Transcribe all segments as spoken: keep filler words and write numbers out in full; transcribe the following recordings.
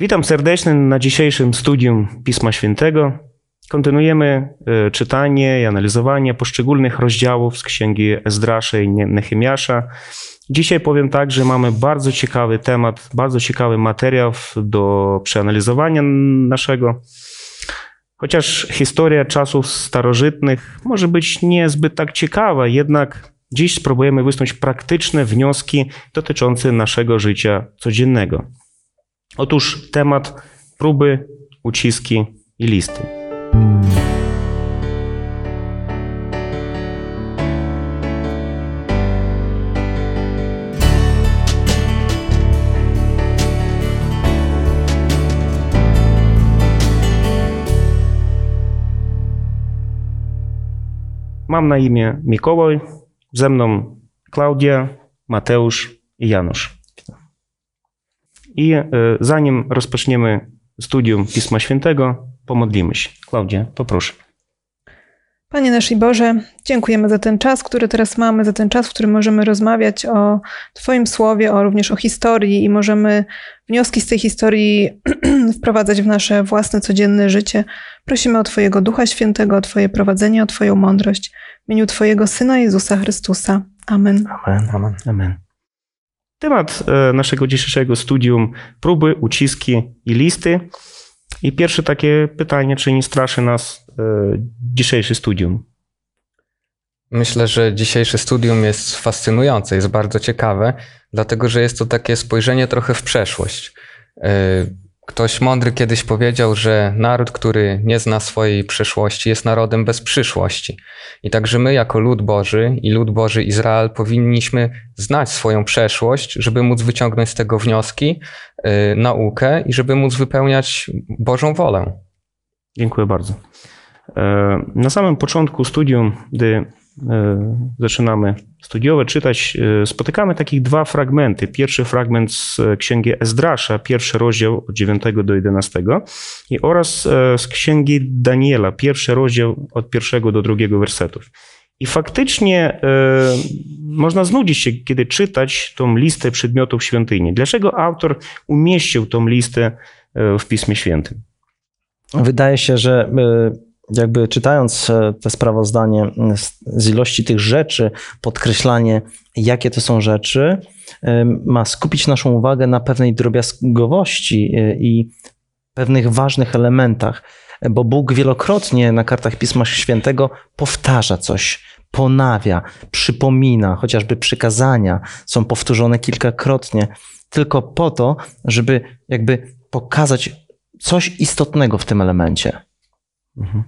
Witam serdecznie na dzisiejszym studium Pisma Świętego. Kontynuujemy czytanie i analizowanie poszczególnych rozdziałów z Księgi Ezdrasza i Nehemiasza. Dzisiaj powiem tak, że mamy bardzo ciekawy temat, bardzo ciekawy materiał do przeanalizowania naszego. Chociaż historia czasów starożytnych może być niezbyt tak ciekawa, jednak dziś spróbujemy wysnuć praktyczne wnioski dotyczące naszego życia codziennego. Otóż temat: próby, uciski i listy. Mam na imię Mikołaj, ze mną Klaudia, Mateusz i Janusz. I zanim rozpoczniemy studium Pisma Świętego, pomodlimy się. Klaudia, poproszę. Panie nasz i Boże, dziękujemy za ten czas, który teraz mamy, za ten czas, w którym możemy rozmawiać o Twoim Słowie, o również o historii i możemy wnioski z tej historii wprowadzać w nasze własne, codzienne życie. Prosimy o Twojego Ducha Świętego, o Twoje prowadzenie, o Twoją mądrość. W imieniu Twojego Syna Jezusa Chrystusa. Amen. Amen, amen, amen. Temat naszego dzisiejszego studium: próby, uciski i listy. I pierwsze takie pytanie, czy nie straszy nas dzisiejsze studium? Myślę, że dzisiejsze studium jest fascynujące, jest bardzo ciekawe, dlatego że jest to takie spojrzenie trochę w przeszłość. Ktoś mądry kiedyś powiedział, że naród, który nie zna swojej przeszłości, jest narodem bez przyszłości. I także my jako lud Boży i lud Boży Izrael powinniśmy znać swoją przeszłość, żeby móc wyciągnąć z tego wnioski, yy, naukę i żeby móc wypełniać Bożą wolę. Dziękuję bardzo. Na samym początku studium, gdy zaczynamy studiować, czytać, spotykamy takich dwa fragmenty. Pierwszy fragment z Księgi Ezdrasza, pierwszy rozdział od dziewiątego do jedenastego i oraz z Księgi Daniela, pierwszy rozdział od pierwszego do drugiego wersetów. I faktycznie można znudzić się, kiedy czytać tą listę przedmiotów świątyni. Dlaczego autor umieścił tą listę w Pismie Świętym? Wydaje się, że jakby czytając te sprawozdanie z ilości tych rzeczy, podkreślanie, jakie to są rzeczy, ma skupić naszą uwagę na pewnej drobiazgowości i pewnych ważnych elementach, bo Bóg wielokrotnie na kartach Pisma Świętego powtarza coś, ponawia, przypomina, chociażby przykazania są powtórzone kilkakrotnie, tylko po to, żeby jakby pokazać coś istotnego w tym elemencie. Mhm.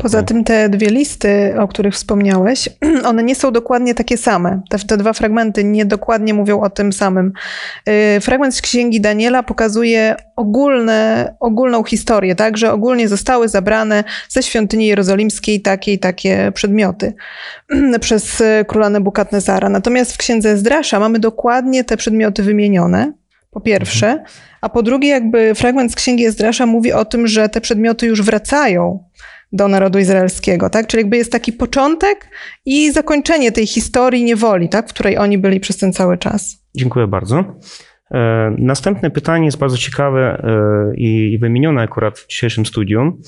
Poza tym te dwie listy, o których wspomniałeś, one nie są dokładnie takie same. Te, te dwa fragmenty nie dokładnie mówią o tym samym. Fragment z Księgi Daniela pokazuje ogólne, ogólną historię, tak, że ogólnie zostały zabrane ze świątyni jerozolimskiej takie i takie przedmioty przez króla Nebukadnezara. Natomiast w Księdze Ezdrasza mamy dokładnie te przedmioty wymienione, po pierwsze, mhm. a po drugie jakby fragment z Księgi Ezdrasza mówi o tym, że te przedmioty już wracają do narodu izraelskiego, tak? Czyli jakby jest taki początek i zakończenie tej historii niewoli, tak? W której oni byli przez ten cały czas. Dziękuję bardzo. Następne pytanie jest bardzo ciekawe i wymienione akurat w dzisiejszym studium.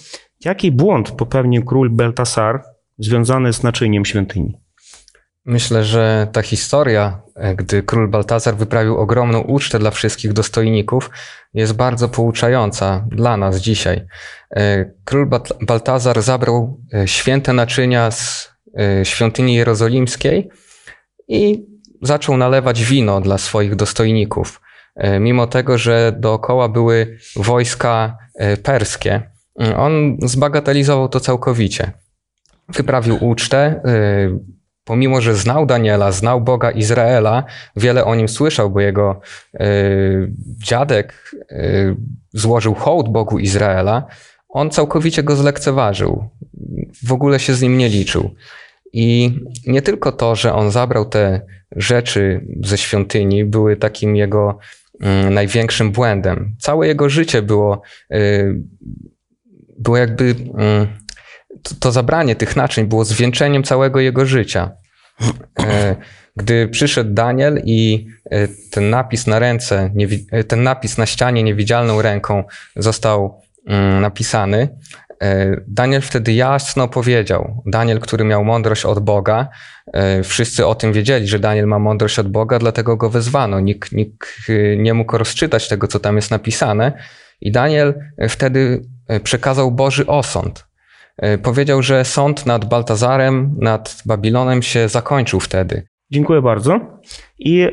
Jaki błąd popełnił król Baltazar związany z naczyniem świątyni? Myślę, że ta historia, gdy król Baltazar wyprawił ogromną ucztę dla wszystkich dostojników, jest bardzo pouczająca dla nas dzisiaj. Król Baltazar zabrał święte naczynia z świątyni jerozolimskiej i zaczął nalewać wino dla swoich dostojników, mimo tego, że dookoła były wojska perskie. On zbagatelizował to całkowicie. Wyprawił ucztę. Pomimo że znał Daniela, znał Boga Izraela, wiele o nim słyszał, bo jego y, dziadek y, złożył hołd Bogu Izraela, on całkowicie go zlekceważył. W ogóle się z nim nie liczył. I nie tylko to, że on zabrał te rzeczy ze świątyni, były takim jego y, największym błędem. Całe jego życie było, y, było jakby... Y, To, to zabranie tych naczyń było zwieńczeniem całego jego życia. Gdy przyszedł Daniel i ten napis na ręce, ten napis na ścianie niewidzialną ręką został napisany, Daniel wtedy jasno powiedział, Daniel, który miał mądrość od Boga, wszyscy o tym wiedzieli, że Daniel ma mądrość od Boga, dlatego go wezwano. Nikt, nikt nie mógł rozczytać tego, co tam jest napisane. I Daniel wtedy przekazał Boży osąd. Powiedział, że sąd nad Baltazarem, nad Babilonem się zakończył wtedy. Dziękuję bardzo. I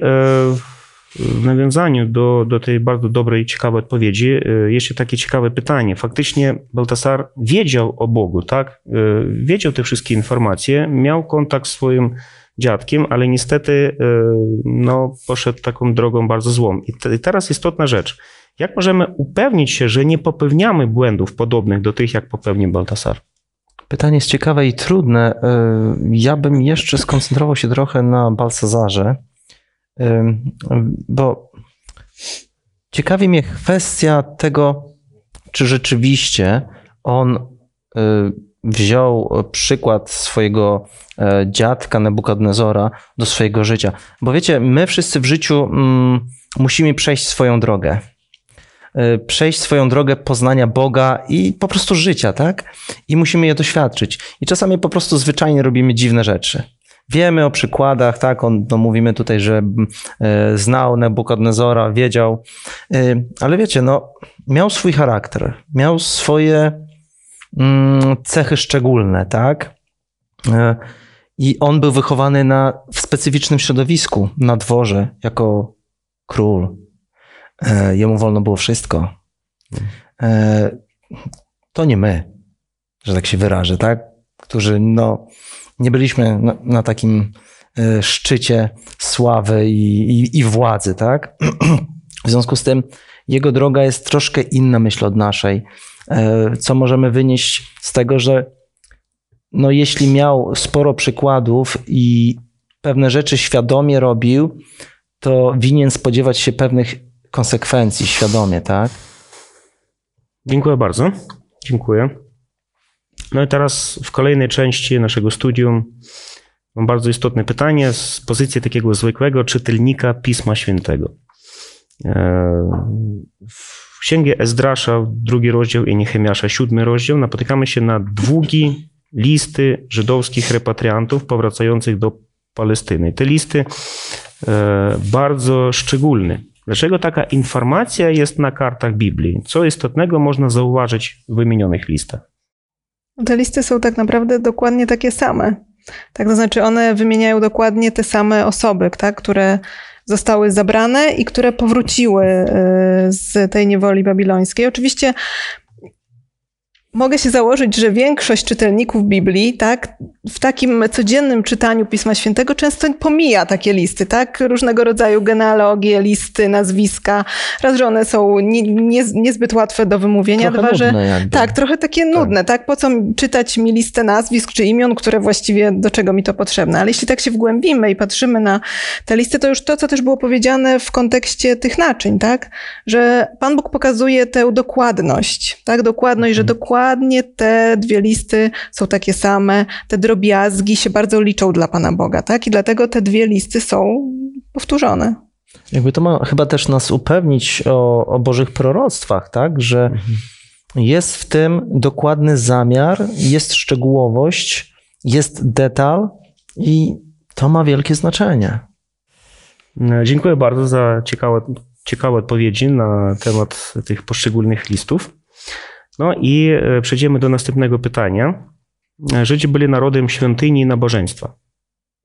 w nawiązaniu do, do tej bardzo dobrej i ciekawej odpowiedzi, jeszcze takie ciekawe pytanie. Faktycznie Baltazar wiedział o Bogu, tak? Wiedział te wszystkie informacje, miał kontakt z swoim dziadkiem, ale niestety no, poszedł taką drogą bardzo złą. I, te, i teraz istotna rzecz. Jak możemy upewnić się, że nie popełniamy błędów podobnych do tych, jak popełnił Baltazar? Pytanie jest ciekawe i trudne. Ja bym jeszcze skoncentrował się trochę na Baltazarze, bo ciekawi mnie kwestia tego, czy rzeczywiście on wziął przykład swojego dziadka Nebukadnezora do swojego życia. Bo wiecie, my wszyscy w życiu musimy przejść swoją drogę. przejść swoją drogę poznania Boga i po prostu życia, tak? I musimy je doświadczyć. I czasami po prostu zwyczajnie robimy dziwne rzeczy. Wiemy o przykładach, tak? On, no mówimy tutaj, że y, znał Nebukadnezora, wiedział. Y, ale wiecie, no, miał swój charakter, miał swoje y, cechy szczególne, tak? Y, I on był wychowany na, w specyficznym środowisku, na dworze, jako król. Jemu wolno było wszystko. To nie my, że tak się wyrażę, tak? Którzy no, nie byliśmy na, na takim szczycie sławy i, i, i władzy, tak? W związku z tym jego droga jest troszkę inna, myślę, od naszej. Co możemy wynieść z tego, że no, jeśli miał sporo przykładów i pewne rzeczy świadomie robił, to winien spodziewać się pewnych konsekwencji, świadomie, tak? Dziękuję bardzo. Dziękuję. No i teraz w kolejnej części naszego studium mam bardzo istotne pytanie z pozycji takiego zwykłego czytelnika Pisma Świętego. W Księgę Ezdrasza, drugi rozdział i Nehemiasza, siódmy rozdział, napotykamy się na długi listy żydowskich repatriantów powracających do Palestyny. Te listy bardzo szczególne. Dlaczego taka informacja jest na kartach Biblii? Co istotnego można zauważyć w wymienionych listach? Te listy są tak naprawdę dokładnie takie same. Tak, to znaczy one wymieniają dokładnie te same osoby, tak, które zostały zabrane i które powróciły z tej niewoli babilońskiej. Oczywiście mogę się założyć, że większość czytelników Biblii, tak, w takim codziennym czytaniu Pisma Świętego często pomija takie listy, tak? Różnego rodzaju genealogie, listy, nazwiska. Raz, że one są nie, nie, niezbyt łatwe do wymówienia. Trochę dwa, że nudne tak, trochę takie tak. nudne, tak? Po co czytać mi listę nazwisk czy imion, które właściwie do czego mi to potrzebne? Ale jeśli tak się wgłębimy i patrzymy na te listy, to już to, co też było powiedziane w kontekście tych naczyń, tak? Że Pan Bóg pokazuje tę dokładność, tak? Dokładność, mhm. że dokładnie te dwie listy są takie same, te drobiazgi się bardzo liczą dla Pana Boga, tak? I dlatego te dwie listy są powtórzone. Jakby to ma chyba też nas upewnić o, o Bożych proroctwach, tak? Że mhm. jest w tym dokładny zamiar, jest szczegółowość, jest detal i to ma wielkie znaczenie. Dziękuję bardzo za ciekawe, ciekawe odpowiedzi na temat tych poszczególnych listów. No i przejdziemy do następnego pytania. Żydzi byli narodem świątyni i nabożeństwa.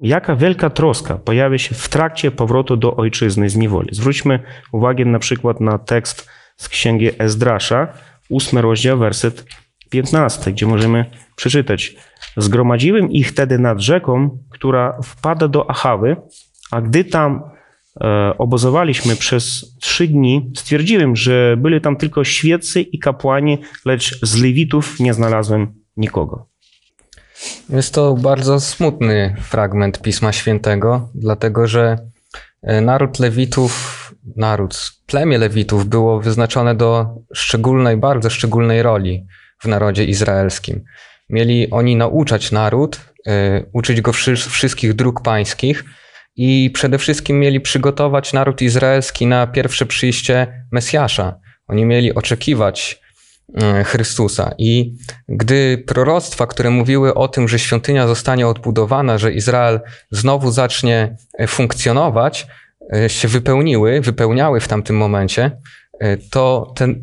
Jaka wielka troska pojawia się w trakcie powrotu do ojczyzny z niewoli? Zwróćmy uwagę na przykład na tekst z Księgi Ezdrasza, ósmy rozdział, werset piętnasty, gdzie możemy przeczytać: Zgromadziłem ich wtedy nad rzeką, która wpada do Achawy, a gdy tam e, obozowaliśmy przez trzy dni, stwierdziłem, że byli tam tylko świeccy i kapłani, lecz z Lewitów nie znalazłem nikogo. Jest to bardzo smutny fragment Pisma Świętego, dlatego że naród Lewitów, naród, plemię Lewitów było wyznaczone do szczególnej, bardzo szczególnej roli w narodzie izraelskim. Mieli oni nauczać naród, uczyć go wszystkich dróg pańskich i przede wszystkim mieli przygotować naród izraelski na pierwsze przyjście Mesjasza. Oni mieli oczekiwać Chrystusa. I gdy proroctwa, które mówiły o tym, że świątynia zostanie odbudowana, że Izrael znowu zacznie funkcjonować, się wypełniły, wypełniały w tamtym momencie, to ten,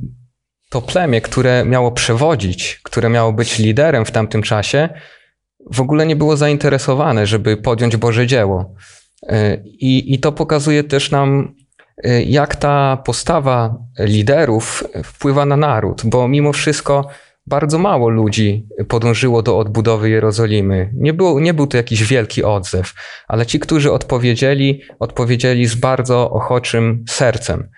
to plemię, które miało przewodzić, które miało być liderem w tamtym czasie, w ogóle nie było zainteresowane, żeby podjąć Boże dzieło. I, i to pokazuje też nam, jak ta postawa liderów wpływa na naród, bo mimo wszystko bardzo mało ludzi podążyło do odbudowy Jerozolimy. Nie, było, nie był to jakiś wielki odzew, ale ci, którzy odpowiedzieli, odpowiedzieli z bardzo ochoczym sercem.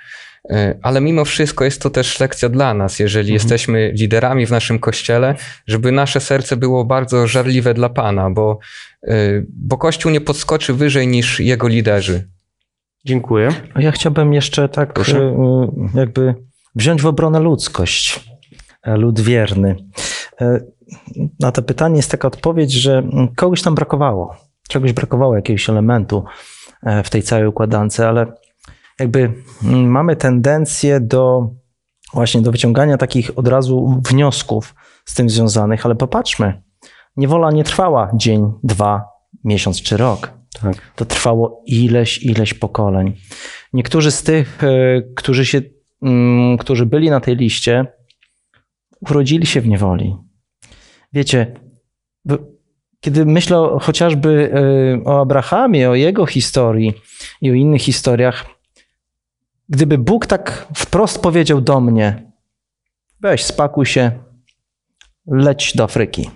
Ale mimo wszystko jest to też lekcja dla nas, jeżeli mhm. jesteśmy liderami w naszym Kościele, żeby nasze serce było bardzo żarliwe dla Pana, bo, bo Kościół nie podskoczy wyżej niż jego liderzy. Dziękuję. Ja chciałbym jeszcze tak Proszę. jakby wziąć w obronę ludzkość, lud wierny. Na to pytanie jest taka odpowiedź, że kogoś tam brakowało, czegoś brakowało, jakiegoś elementu w tej całej układance, ale jakby mamy tendencję do właśnie do wyciągania takich od razu wniosków z tym związanych, ale popatrzmy, niewola nie trwała dzień, dwa, miesiąc czy rok. Tak. To trwało ileś, ileś pokoleń. Niektórzy z tych, którzy, się, którzy byli na tej liście, urodzili się w niewoli. Wiecie, kiedy myślę chociażby o Abrahamie, o jego historii i o innych historiach, gdyby Bóg tak wprost powiedział do mnie, weź, spakuj się, leć do Afryki.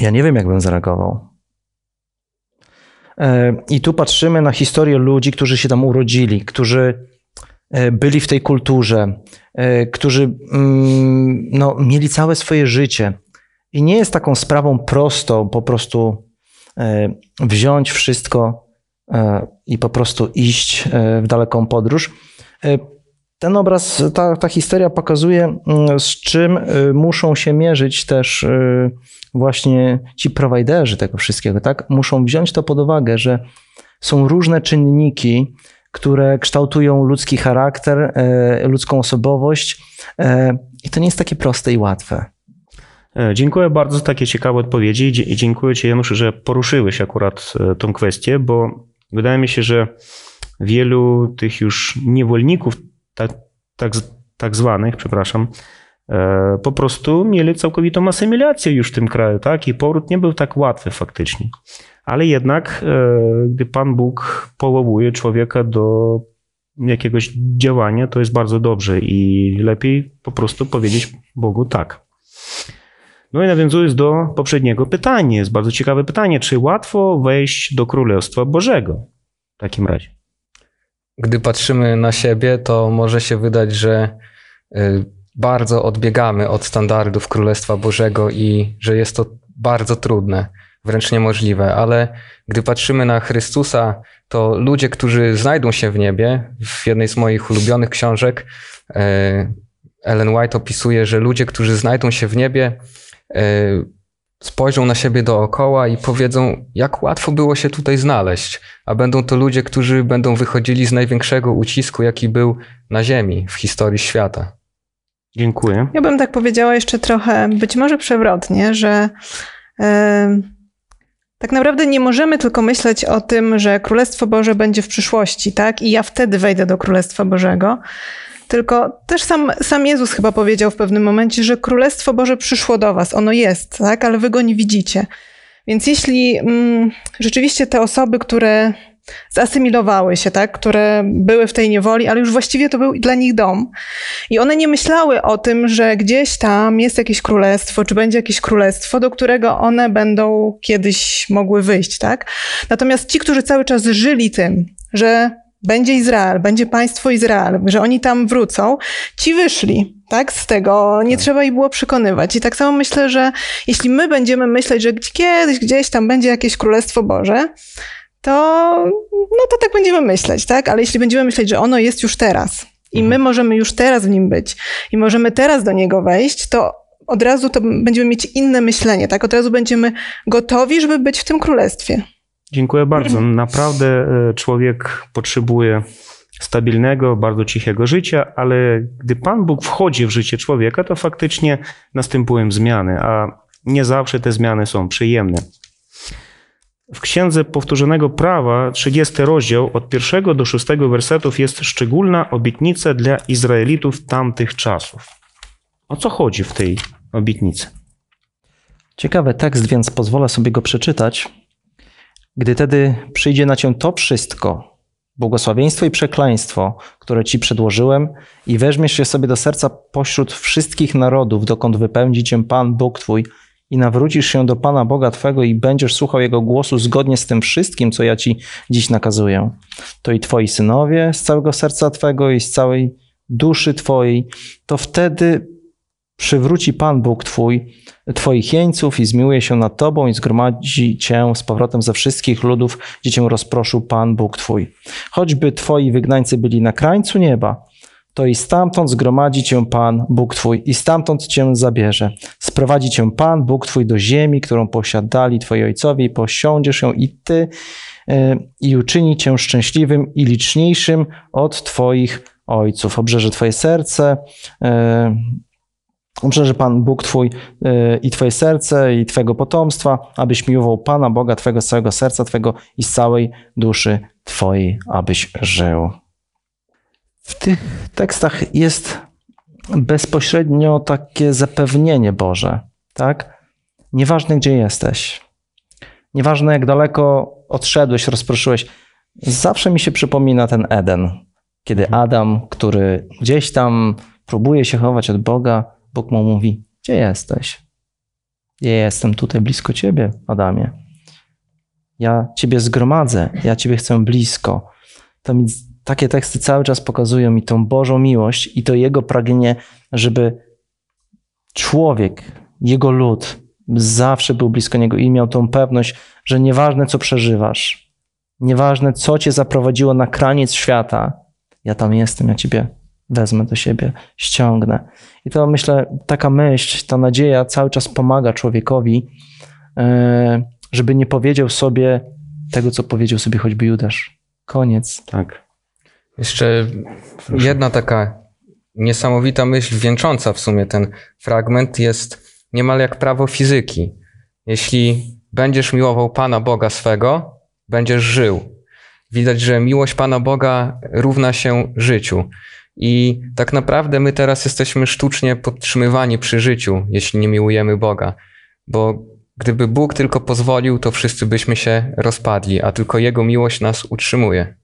Ja nie wiem, jak bym zareagował. I tu patrzymy na historię ludzi, którzy się tam urodzili, którzy byli w tej kulturze, którzy no, mieli całe swoje życie. I nie jest taką sprawą prostą po prostu wziąć wszystko i po prostu iść w daleką podróż. Ten obraz, ta, ta historia pokazuje, z czym muszą się mierzyć też właśnie ci prowajderzy tego wszystkiego, tak? Muszą wziąć to pod uwagę, że są różne czynniki, które kształtują ludzki charakter, ludzką osobowość i to nie jest takie proste i łatwe. Dziękuję bardzo za takie ciekawe odpowiedzi i dziękuję Ci, Janusz, że poruszyłeś akurat tą kwestię, bo wydaje mi się, że wielu tych już niewolników tak, tak, tak zwanych, przepraszam, po prostu mieli całkowitą asymilację już w tym kraju, tak? I powrót nie był tak łatwy faktycznie. Ale jednak, gdy Pan Bóg powołuje człowieka do jakiegoś działania, to jest bardzo dobrze i lepiej po prostu powiedzieć Bogu tak. No i nawiązując do poprzedniego pytania, jest bardzo ciekawe pytanie, czy łatwo wejść do Królestwa Bożego w takim razie? Gdy patrzymy na siebie, to może się wydać, że bardzo odbiegamy od standardów Królestwa Bożego i że jest to bardzo trudne, wręcz niemożliwe, ale gdy patrzymy na Chrystusa, to ludzie, którzy znajdą się w niebie, w jednej z moich ulubionych książek Ellen White opisuje, że ludzie, którzy znajdą się w niebie, spojrzą na siebie dookoła i powiedzą, jak łatwo było się tutaj znaleźć, a będą to ludzie, którzy będą wychodzili z największego ucisku, jaki był na ziemi w historii świata. Dziękuję. Ja bym tak powiedziała jeszcze trochę, być może przewrotnie, że yy, tak naprawdę nie możemy tylko myśleć o tym, że Królestwo Boże będzie w przyszłości, tak? I ja wtedy wejdę do Królestwa Bożego. Tylko też sam, sam Jezus chyba powiedział w pewnym momencie, że Królestwo Boże przyszło do was, ono jest, tak? Ale wy go nie widzicie. Więc jeśli mm, rzeczywiście te osoby, które zasymilowały się, tak? Które były w tej niewoli, ale już właściwie to był dla nich dom. I one nie myślały o tym, że gdzieś tam jest jakieś królestwo, czy będzie jakieś królestwo, do którego one będą kiedyś mogły wyjść, tak? Natomiast ci, którzy cały czas żyli tym, że będzie Izrael, będzie państwo Izrael, że oni tam wrócą, ci wyszli, tak? Z tego nie trzeba ich było przekonywać. I tak samo myślę, że jeśli my będziemy myśleć, że kiedyś gdzieś tam będzie jakieś Królestwo Boże, to, no to tak będziemy myśleć, tak? Ale jeśli będziemy myśleć, że ono jest już teraz i my możemy już teraz w nim być i możemy teraz do niego wejść, to od razu to będziemy mieć inne myślenie, tak? Od razu będziemy gotowi, żeby być w tym królestwie. Dziękuję bardzo. Naprawdę człowiek potrzebuje stabilnego, bardzo cichego życia, ale gdy Pan Bóg wchodzi w życie człowieka, to faktycznie następują zmiany, a nie zawsze te zmiany są przyjemne. W Księdze Powtórzonego Prawa, trzydziesty rozdział, od pierwszego do szóstego wersetów jest szczególna obietnica dla Izraelitów tamtych czasów. O co chodzi w tej obietnicy? Ciekawy tekst, więc pozwolę sobie go przeczytać. Gdy tedy przyjdzie na cię to wszystko, błogosławieństwo i przekleństwo, które ci przedłożyłem, i weźmiesz je sobie do serca pośród wszystkich narodów, dokąd wypędzi cię Pan Bóg twój, i nawrócisz się do Pana Boga twego i będziesz słuchał Jego głosu zgodnie z tym wszystkim, co ja ci dziś nakazuję. To i twoi synowie z całego serca twego i z całej duszy twojej, to wtedy przywróci Pan Bóg twój twoich jeńców i zmiłuje się nad tobą i zgromadzi cię z powrotem ze wszystkich ludów, gdzie cię rozproszył Pan Bóg twój. Choćby twoi wygnańcy byli na krańcu nieba, to i stamtąd zgromadzi cię Pan Bóg twój i stamtąd cię zabierze. Sprowadzi cię Pan Bóg twój do ziemi, którą posiadali twoi ojcowie, i posiądziesz ją i ty, i uczyni cię szczęśliwym i liczniejszym od twoich ojców. Obrzeże twoje serce, Obrzeże Pan Bóg twój yy, i twoje serce i twojego potomstwa, abyś miłował Pana Boga twego z całego serca twego i z całej duszy twojej, abyś żył. W tych tekstach jest bezpośrednio takie zapewnienie Boże, tak? Nieważne gdzie jesteś, nieważne jak daleko odszedłeś, rozproszyłeś, zawsze mi się przypomina ten Eden, kiedy Adam, który gdzieś tam próbuje się chować od Boga, Bóg mu mówi, gdzie jesteś? Ja jestem tutaj blisko ciebie, Adamie. Ja ciebie zgromadzę, ja ciebie chcę blisko. To mi, takie teksty cały czas pokazują mi tą Bożą miłość i to Jego pragnienie, żeby człowiek, Jego lud zawsze był blisko Niego i miał tą pewność, że nieważne co przeżywasz, nieważne co cię zaprowadziło na kraniec świata, ja tam jestem, ja ciebie wezmę do siebie, ściągnę. I to myślę, taka myśl, ta nadzieja cały czas pomaga człowiekowi, żeby nie powiedział sobie tego, co powiedział sobie choćby Judasz. Koniec. Tak. Jeszcze Proszę. Jedna taka niesamowita myśl wieńcząca w sumie ten fragment jest niemal jak prawo fizyki. Jeśli będziesz miłował Pana Boga swego, będziesz żył. Widać, że miłość Pana Boga równa się życiu. I tak naprawdę my teraz jesteśmy sztucznie podtrzymywani przy życiu, jeśli nie miłujemy Boga. Bo gdyby Bóg tylko pozwolił, to wszyscy byśmy się rozpadli, a tylko Jego miłość nas utrzymuje.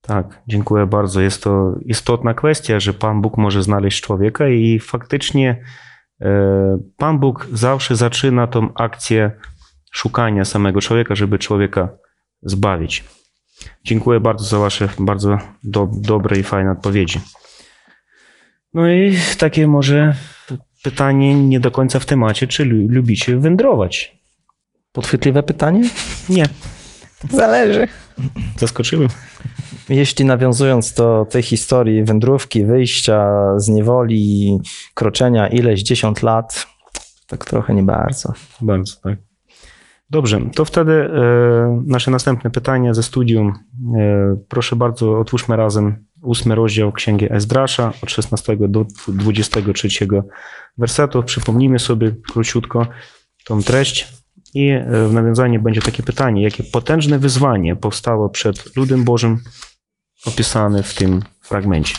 Tak, dziękuję bardzo. Jest to istotna kwestia, że Pan Bóg może znaleźć człowieka i faktycznie Pan Bóg zawsze zaczyna tą akcję szukania samego człowieka, żeby człowieka zbawić. Dziękuję bardzo za Wasze bardzo do, dobre i fajne odpowiedzi. No i takie może pytanie nie do końca w temacie, czy lubicie wędrować? Podchwytliwe pytanie? Nie. Zależy. Zaskoczyłem. Jeśli nawiązując do tej historii wędrówki, wyjścia z niewoli, kroczenia ileś dziesiąt lat, tak trochę nie bardzo. Bardzo, tak. Dobrze, to wtedy e, nasze następne pytanie ze studium. E, proszę bardzo, otwórzmy razem ósmy rozdział Księgi Ezdrasza od szesnastego do dwudziestego trzeciego wersetu. Przypomnijmy sobie króciutko tą treść i e, w nawiązaniu będzie takie pytanie, jakie potężne wyzwanie powstało przed ludem Bożym opisane w tym fragmencie.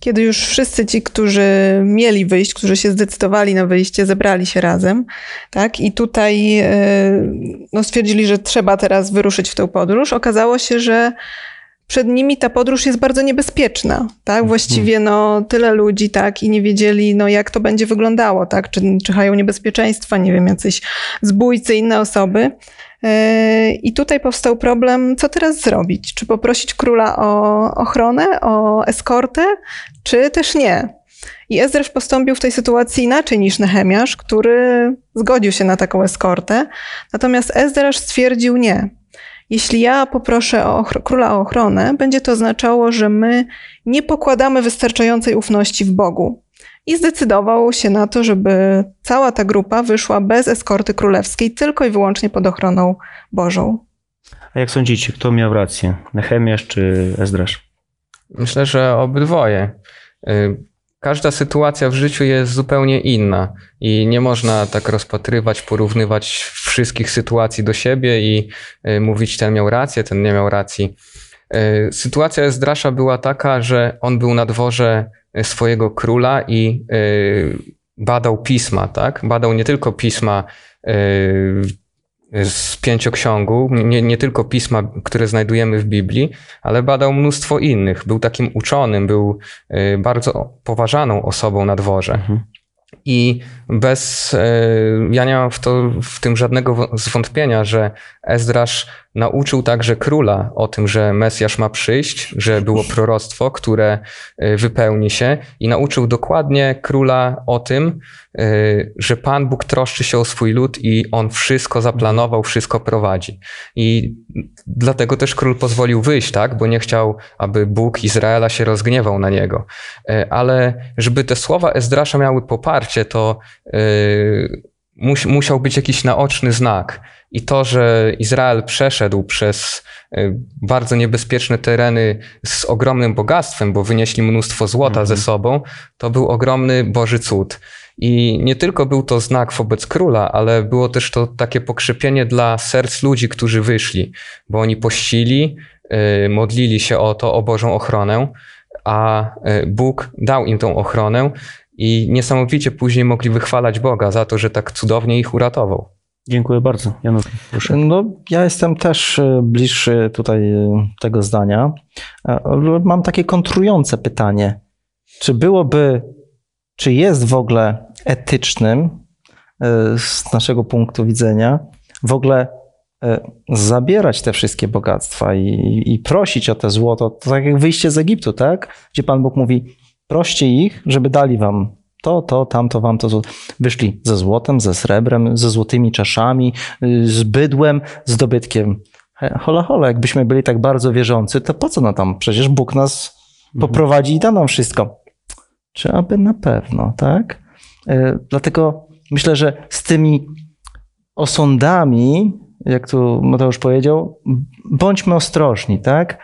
Kiedy już wszyscy ci, którzy mieli wyjść, którzy się zdecydowali na wyjście, zebrali się razem, tak? I tutaj no, stwierdzili, że trzeba teraz wyruszyć w tę podróż. Okazało się, że przed nimi ta podróż jest bardzo niebezpieczna, tak? Właściwie no, tyle ludzi, tak? I nie wiedzieli, no, jak to będzie wyglądało, tak? Czy czyhają niebezpieczeństwa, nie wiem, jacyś zbójcy, inne osoby. I tutaj powstał problem, co teraz zrobić? Czy poprosić króla o ochronę, o eskortę, czy też nie? I Ezdrasz postąpił w tej sytuacji inaczej niż Nehemiasz, który zgodził się na taką eskortę. Natomiast Ezdrasz stwierdził nie. Jeśli ja poproszę o ochro- króla o ochronę, będzie to oznaczało, że my nie pokładamy wystarczającej ufności w Bogu. I zdecydował się na to, żeby cała ta grupa wyszła bez eskorty królewskiej, tylko i wyłącznie pod ochroną Bożą. A jak sądzicie, kto miał rację? Nehemiasz czy Ezdrasz? Myślę, że obydwoje. Każda sytuacja w życiu jest zupełnie inna i nie można tak rozpatrywać, porównywać wszystkich sytuacji do siebie i mówić, ten miał rację, ten nie miał racji. Sytuacja Ezdrasza była taka, że on był na dworze swojego króla i badał pisma, tak? Badał nie tylko pisma z pięcioksiągu, nie, nie tylko pisma, które znajdujemy w Biblii, ale badał mnóstwo innych. Był takim uczonym, był bardzo poważaną osobą na dworze. Mhm. I bez, ja nie mam w, to, w tym żadnego zwątpienia, że Ezdrasz nauczył także króla o tym, że Mesjasz ma przyjść, że było proroctwo, które wypełni się, i nauczył dokładnie króla o tym, że Pan Bóg troszczy się o swój lud i on wszystko zaplanował, wszystko prowadzi. I dlatego też król pozwolił wyjść, tak, bo nie chciał, aby Bóg Izraela się rozgniewał na niego. Ale żeby te słowa Ezdrasza miały poparcie, to musiał być jakiś naoczny znak. I to, że Izrael przeszedł przez bardzo niebezpieczne tereny z ogromnym bogactwem, bo wynieśli mnóstwo złota mhm. ze sobą, to był ogromny Boży cud. I nie tylko był to znak wobec króla, ale było też to takie pokrzepienie dla serc ludzi, którzy wyszli, bo oni pościli, modlili się o to, o Bożą ochronę, a Bóg dał im tą ochronę i niesamowicie później mogli wychwalać Boga za to, że tak cudownie ich uratował. Dziękuję bardzo. Janusz, proszę. No, ja jestem też bliższy tutaj tego zdania. Mam takie kontrujące pytanie. Czy byłoby, czy jest w ogóle etycznym z naszego punktu widzenia w ogóle zabierać te wszystkie bogactwa i, i prosić o te złoto? To tak jak wyjście z Egiptu, tak? Gdzie Pan Bóg mówi, proście ich, żeby dali wam to, to, tamto, wam to złoto. Wyszli ze złotem, ze srebrem, ze złotymi czaszami, z bydłem, z dobytkiem. Hola, hola, jakbyśmy byli tak bardzo wierzący, to po co nam tam? Przecież Bóg nas poprowadzi i da nam wszystko. Czy aby na pewno, tak? Dlatego myślę, że z tymi osądami, jak tu Mateusz powiedział, bądźmy ostrożni, tak?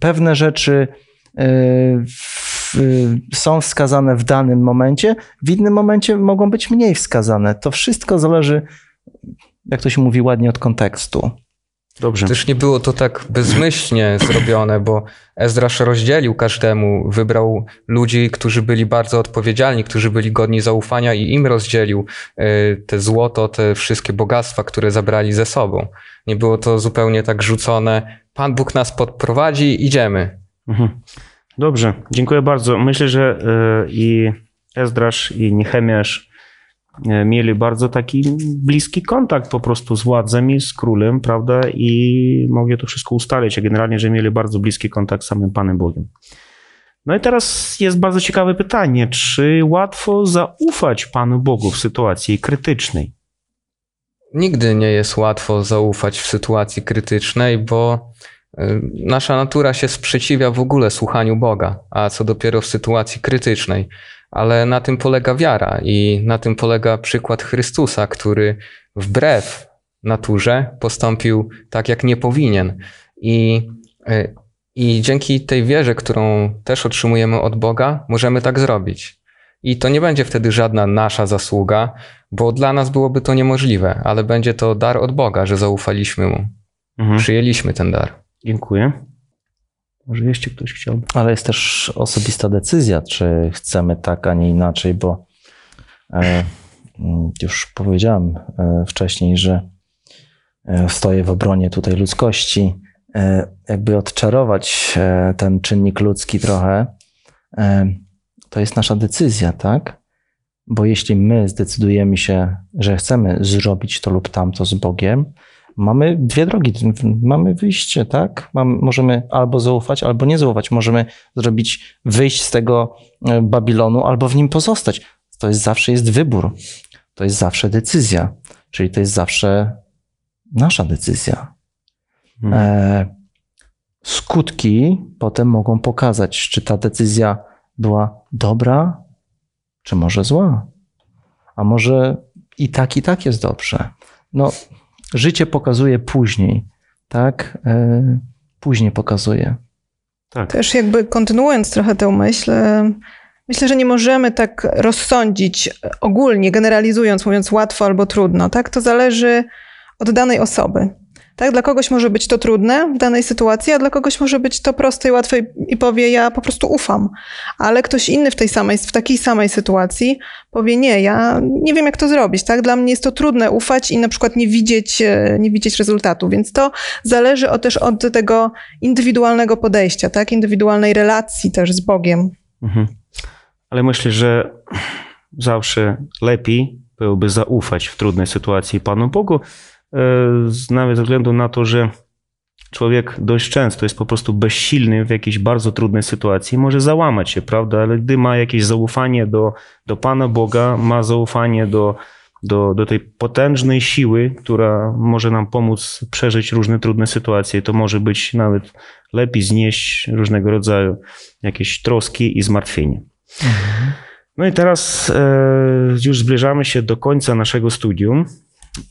Pewne rzeczy są wskazane w danym momencie, w innym momencie mogą być mniej wskazane. To wszystko zależy, jak to się mówi ładnie, od kontekstu. Dobrze. Też nie było to tak bezmyślnie zrobione, bo Ezdrasz rozdzielił każdemu, wybrał ludzi, którzy byli bardzo odpowiedzialni, którzy byli godni zaufania i im rozdzielił te złoto, te wszystkie bogactwa, które zabrali ze sobą. Nie było to zupełnie tak rzucone, Pan Bóg nas podprowadzi, idziemy. Mhm. Dobrze, dziękuję bardzo. Myślę, że i Ezdrasz, i Nehemiasz mieli bardzo taki bliski kontakt po prostu z władzami, z królem, prawda? I mogli to wszystko ustalić, a generalnie, że mieli bardzo bliski kontakt z samym Panem Bogiem. No i teraz jest bardzo ciekawe pytanie, czy łatwo zaufać Panu Bogu w sytuacji krytycznej? Nigdy nie jest łatwo zaufać w sytuacji krytycznej, bo nasza natura się sprzeciwia w ogóle słuchaniu Boga, a co dopiero w sytuacji krytycznej. Ale na tym polega wiara i na tym polega przykład Chrystusa, który wbrew naturze postąpił tak, jak nie powinien. I, i dzięki tej wierze, którą też otrzymujemy od Boga, możemy tak zrobić. I to nie będzie wtedy żadna nasza zasługa, bo dla nas byłoby to niemożliwe, ale będzie to dar od Boga, że zaufaliśmy Mu. Mhm. Przyjęliśmy ten dar. Dziękuję. Może jeszcze ktoś chciałby. Ale jest też osobista decyzja, czy chcemy tak, a nie inaczej, bo e, już powiedziałem e, wcześniej, że e, stoję w obronie tutaj ludzkości. E, jakby odczarować e, ten czynnik ludzki trochę, e, to jest nasza decyzja, tak? Bo jeśli my zdecydujemy się, że chcemy zrobić to lub tamto z Bogiem, mamy dwie drogi, mamy wyjście, tak? Mamy, możemy albo zaufać, albo nie zaufać. Możemy zrobić, wyjść z tego Babilonu, albo w nim pozostać. To jest zawsze jest wybór. To jest zawsze decyzja. Czyli to jest zawsze nasza decyzja. Hmm. E, skutki potem mogą pokazać, czy ta decyzja była dobra, czy może zła. A może i tak, i tak jest dobrze. No... Życie pokazuje później, tak, y, później pokazuje. Tak. Też jakby kontynuując trochę tę myśl, myślę, że nie możemy tak rozsądzić ogólnie, generalizując, mówiąc łatwo albo trudno. Tak? To zależy od danej osoby. Tak? Dla kogoś może być to trudne w danej sytuacji, a dla kogoś może być to proste i łatwe i powie, ja po prostu ufam. Ale ktoś inny w tej samej, w takiej samej sytuacji powie, nie, ja nie wiem, jak to zrobić. Tak? Dla mnie jest to trudne ufać i na przykład nie widzieć, nie widzieć rezultatu. Więc to zależy od, też od tego indywidualnego podejścia, tak? Indywidualnej relacji też z Bogiem. Mhm. Ale myślę, że zawsze lepiej byłoby zaufać w trudnej sytuacji Panu Bogu, nawet ze względu na to, że człowiek dość często jest po prostu bezsilny w jakiejś bardzo trudnej sytuacji, może załamać się, prawda? Ale gdy ma jakieś zaufanie do, do Pana Boga, ma zaufanie do, do, do tej potężnej siły, która może nam pomóc przeżyć różne trudne sytuacje, to może być nawet lepiej znieść różnego rodzaju jakieś troski i zmartwienie. Mhm. No i teraz już zbliżamy się do końca naszego studium.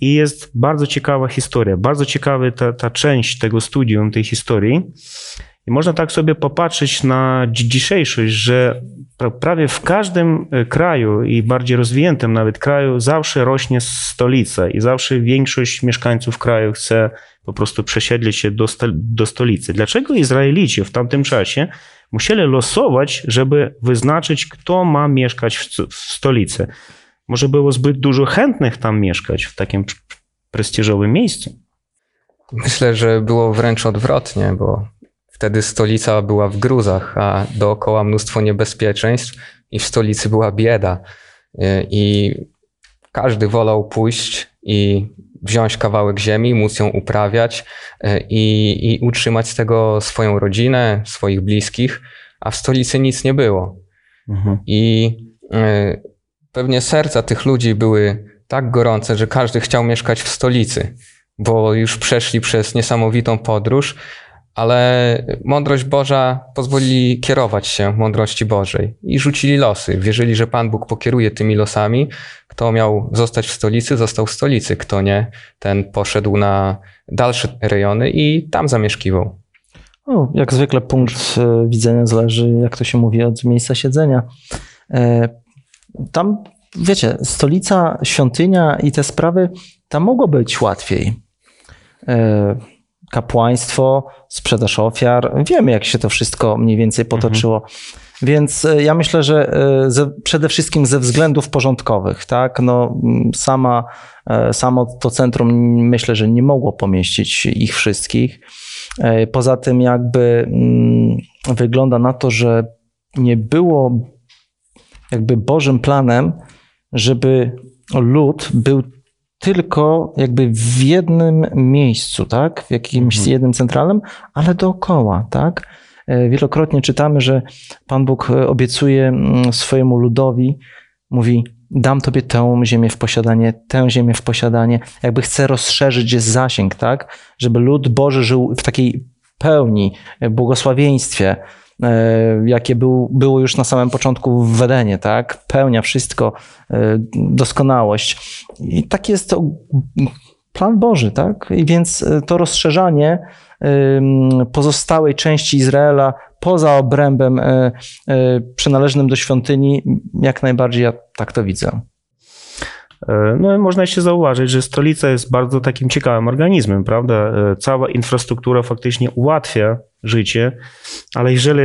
I jest bardzo ciekawa historia, bardzo ciekawa ta, ta część tego studium, tej historii. I można tak sobie popatrzeć na dzisiejszość, że prawie w każdym kraju i bardziej rozwiniętym nawet kraju zawsze rośnie stolica i zawsze większość mieszkańców kraju chce po prostu przesiedlić się do, do stolicy. Dlaczego Izraelici w tamtym czasie musieli losować, żeby wyznaczyć, kto ma mieszkać w, w stolicy? Może było zbyt dużo chętnych tam mieszkać, w takim prestiżowym miejscu? Myślę, że było wręcz odwrotnie, bo wtedy stolica była w gruzach, a dookoła mnóstwo niebezpieczeństw i w stolicy była bieda. I każdy wolał pójść i wziąć kawałek ziemi, móc ją uprawiać i, i utrzymać z tego swoją rodzinę, swoich bliskich, a w stolicy nic nie było. Mhm. I y, Pewnie serca tych ludzi były tak gorące, że każdy chciał mieszkać w stolicy, bo już przeszli przez niesamowitą podróż, ale mądrość Boża pozwoli kierować się mądrości Bożej i rzucili losy. Wierzyli, że Pan Bóg pokieruje tymi losami. Kto miał zostać w stolicy, został w stolicy. Kto nie, ten poszedł na dalsze rejony i tam zamieszkiwał. No, jak zwykle punkt widzenia zależy, jak to się mówi, od miejsca siedzenia. Tam, wiecie, stolica, świątynia i te sprawy, tam mogło być łatwiej. Kapłaństwo, sprzedaż ofiar, wiemy, jak się to wszystko mniej więcej potoczyło. Mhm. Więc ja myślę, że ze, przede wszystkim ze względów porządkowych, tak, no sama, samo to centrum myślę, że nie mogło pomieścić ich wszystkich. Poza tym jakby wygląda na to, że nie było jakby Bożym planem, żeby lud był tylko jakby w jednym miejscu, tak? W jakimś mhm. jednym centralnym, ale dookoła, tak? Wielokrotnie czytamy, że Pan Bóg obiecuje swojemu ludowi, mówi, dam tobie tę ziemię w posiadanie, tę ziemię w posiadanie, jakby chce rozszerzyć zasięg, tak? Żeby lud Boży żył w takiej pełni, błogosławieństwie, jakie był, było już na samym początku w Edenie, tak? Pełnia, wszystko, doskonałość. I tak jest to plan Boży, tak? I więc to rozszerzanie pozostałej części Izraela poza obrębem przynależnym do świątyni, jak najbardziej ja tak to widzę. No, można jeszcze zauważyć, że stolica jest bardzo takim ciekawym organizmem, prawda? Cała infrastruktura faktycznie ułatwia życie, ale jeżeli...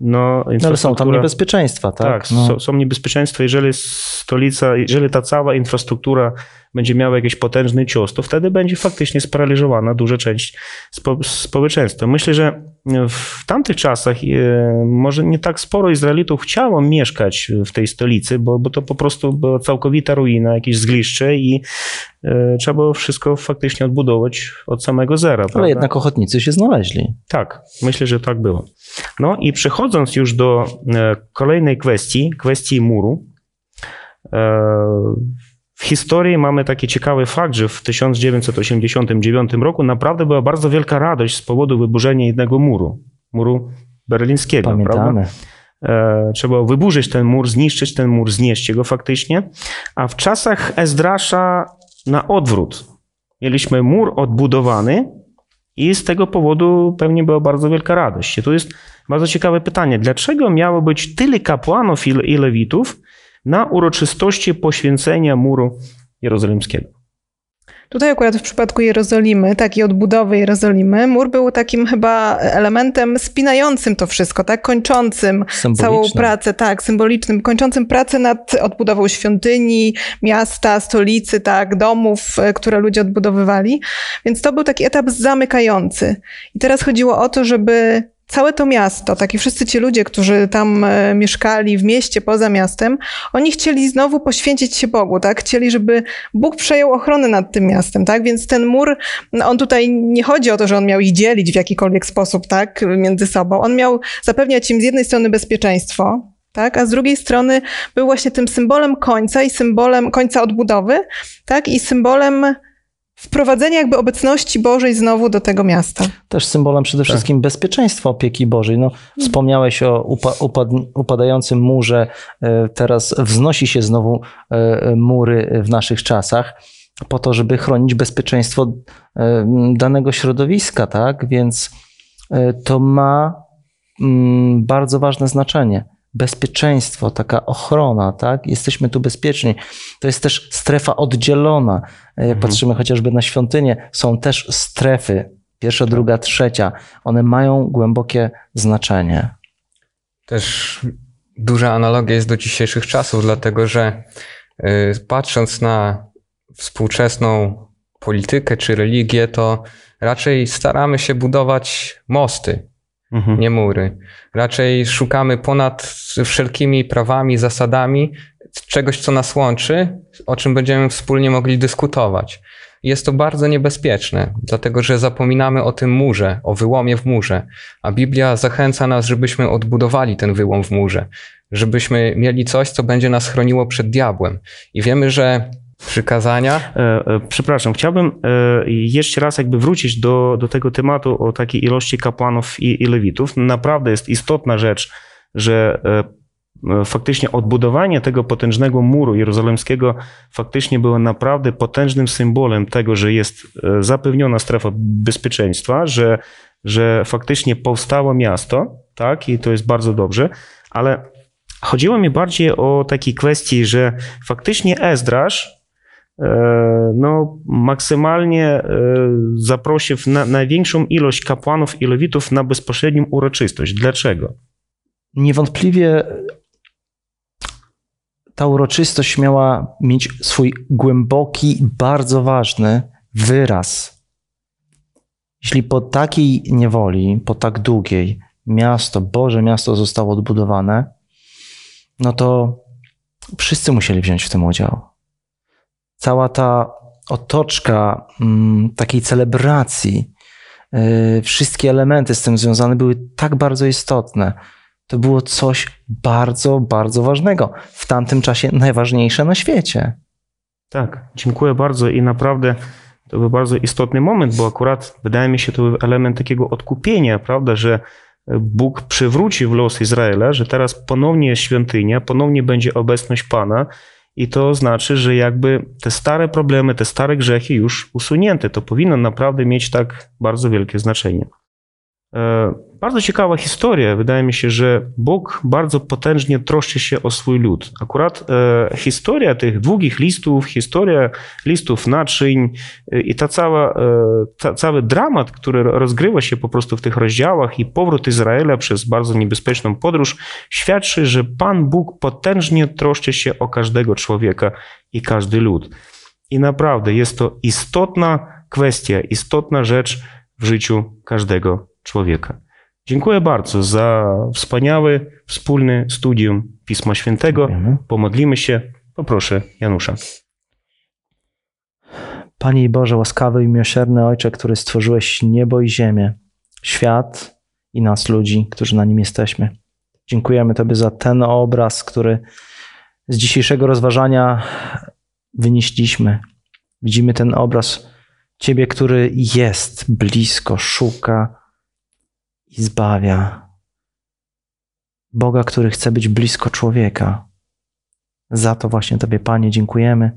No, infrastruktura... Ale są tam niebezpieczeństwa, tak? Tak, no. są, są niebezpieczeństwa. Jeżeli stolica, jeżeli ta cała infrastruktura będzie miała jakiś potężny cios, to wtedy będzie faktycznie sparaliżowana duża część spo, społeczeństwa. Myślę, że w tamtych czasach może nie tak sporo Izraelitów chciało mieszkać w tej stolicy, bo, bo to po prostu była całkowita ruina, jakieś zgliszcze i e, trzeba było wszystko faktycznie odbudować od samego zera. Ale prawda? Jednak ochotnicy się znaleźli. Tak, myślę, że tak było. No i przechodząc już do e, kolejnej kwestii, kwestii muru, e, w historii mamy taki ciekawy fakt, że w tysiąc dziewięćset osiemdziesiątym dziewiątym roku naprawdę była bardzo wielka radość z powodu wyburzenia jednego muru, muru berlińskiego. Pamiętamy. Prawda? Trzeba wyburzyć ten mur, zniszczyć ten mur, znieść go faktycznie. A w czasach Ezdrasza na odwrót. Mieliśmy mur odbudowany I z tego powodu pewnie była bardzo wielka radość. I tu jest bardzo ciekawe pytanie, dlaczego miało być tyle kapłanów i lewitów na uroczystości poświęcenia muru jerozolimskiego? Tutaj akurat w przypadku Jerozolimy, takiej odbudowy Jerozolimy, mur był takim chyba elementem spinającym to wszystko, tak, kończącym całą pracę, tak, symbolicznym, kończącym pracę nad odbudową świątyni, miasta, stolicy, tak, domów, które ludzie odbudowywali. Więc to był taki etap zamykający. I teraz chodziło o to, żeby całe to miasto, tak i wszyscy ci ludzie, którzy tam mieszkali w mieście, poza miastem, oni chcieli znowu poświęcić się Bogu, tak? Chcieli, żeby Bóg przejął ochronę nad tym miastem, tak? Więc ten mur, on tutaj nie chodzi o to, że on miał ich dzielić w jakikolwiek sposób, tak? Między sobą. On miał zapewniać im z jednej strony bezpieczeństwo, tak? A z drugiej strony był właśnie tym symbolem końca i symbolem końca odbudowy, tak? I symbolem wprowadzenie jakby obecności Bożej znowu do tego miasta. Też symbolem przede wszystkim tak. bezpieczeństwa opieki Bożej. No, wspomniałeś o upa- upad- upadającym murze, teraz wznosi się znowu mury w naszych czasach po to, żeby chronić bezpieczeństwo danego środowiska, tak? Więc to ma bardzo ważne znaczenie. Bezpieczeństwo, taka ochrona, tak? Jesteśmy tu bezpieczni. To jest też strefa oddzielona. Jak mhm. patrzymy chociażby na świątynię, są też strefy, pierwsza, tak. druga, trzecia. One mają głębokie znaczenie. Też duża analogia jest do dzisiejszych czasów, dlatego że patrząc na współczesną politykę czy religię, to raczej staramy się budować mosty. Mhm. Nie mury. Raczej szukamy ponad wszelkimi prawami, zasadami czegoś, co nas łączy, o czym będziemy wspólnie mogli dyskutować. Jest to bardzo niebezpieczne, dlatego że zapominamy o tym murze, o wyłomie w murze, a Biblia zachęca nas, żebyśmy odbudowali ten wyłom w murze, żebyśmy mieli coś, co będzie nas chroniło przed diabłem. I wiemy, że przykazania. Przepraszam, chciałbym jeszcze raz jakby wrócić do, do tego tematu o takiej ilości kapłanów i, i lewitów. Naprawdę jest istotna rzecz, że faktycznie odbudowanie tego potężnego muru jerozolimskiego faktycznie było naprawdę potężnym symbolem tego, że jest zapewniona strefa bezpieczeństwa, że, że faktycznie powstało miasto, tak, i to jest bardzo dobrze, ale chodziło mi bardziej o takiej kwestii, że faktycznie Ezdrasz no, maksymalnie zaprosił na największą ilość kapłanów i lewitów na bezpośrednią uroczystość. Dlaczego? Niewątpliwie ta uroczystość miała mieć swój głęboki, bardzo ważny wyraz. Jeśli po takiej niewoli, po tak długiej, miasto, Boże miasto zostało odbudowane, no to wszyscy musieli wziąć w tym udział. Cała ta otoczka takiej celebracji, wszystkie elementy z tym związane były tak bardzo istotne. To było coś bardzo, bardzo ważnego. W tamtym czasie najważniejsze na świecie. Tak, dziękuję bardzo i naprawdę to był bardzo istotny moment, bo akurat wydaje mi się, to był element takiego odkupienia, prawda, że Bóg przywrócił los Izraela, że teraz ponownie jest świątynia, ponownie będzie obecność Pana. I to znaczy, że jakby te stare problemy, te stare grzechy już usunięte. To powinno naprawdę mieć tak bardzo wielkie znaczenie. Bardzo ciekawa historia. Wydaje mi się, że Bóg bardzo potężnie troszczy się o swój lud. Akurat historia tych długich listów, historia listów naczyń i ta cała, ta, cały dramat, który rozgrywa się po prostu w tych rozdziałach i powrót Izraela przez bardzo niebezpieczną podróż świadczy, że Pan Bóg potężnie troszczy się o każdego człowieka i każdy lud. I naprawdę jest to istotna kwestia, istotna rzecz w życiu każdego człowieka. Dziękuję bardzo za wspaniałe wspólne studium Pisma Świętego. Dziękujemy. Pomodlimy się. Poproszę Janusza. Panie i Boże, łaskawy i miłosierny Ojcze, który stworzyłeś niebo i ziemię, świat i nas ludzi, którzy na nim jesteśmy. Dziękujemy Tobie za ten obraz, który z dzisiejszego rozważania wynieśliśmy. Widzimy ten obraz Ciebie, który jest blisko, szuka i zbawia. Boga, który chce być blisko człowieka. Za to właśnie Tobie, Panie, dziękujemy.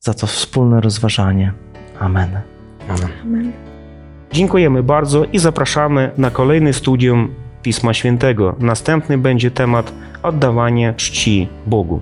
Za to wspólne rozważanie. Amen. Amen. Amen. Dziękujemy bardzo i zapraszamy na kolejny studium Pisma Świętego. Następny będzie temat oddawanie czci Bogu.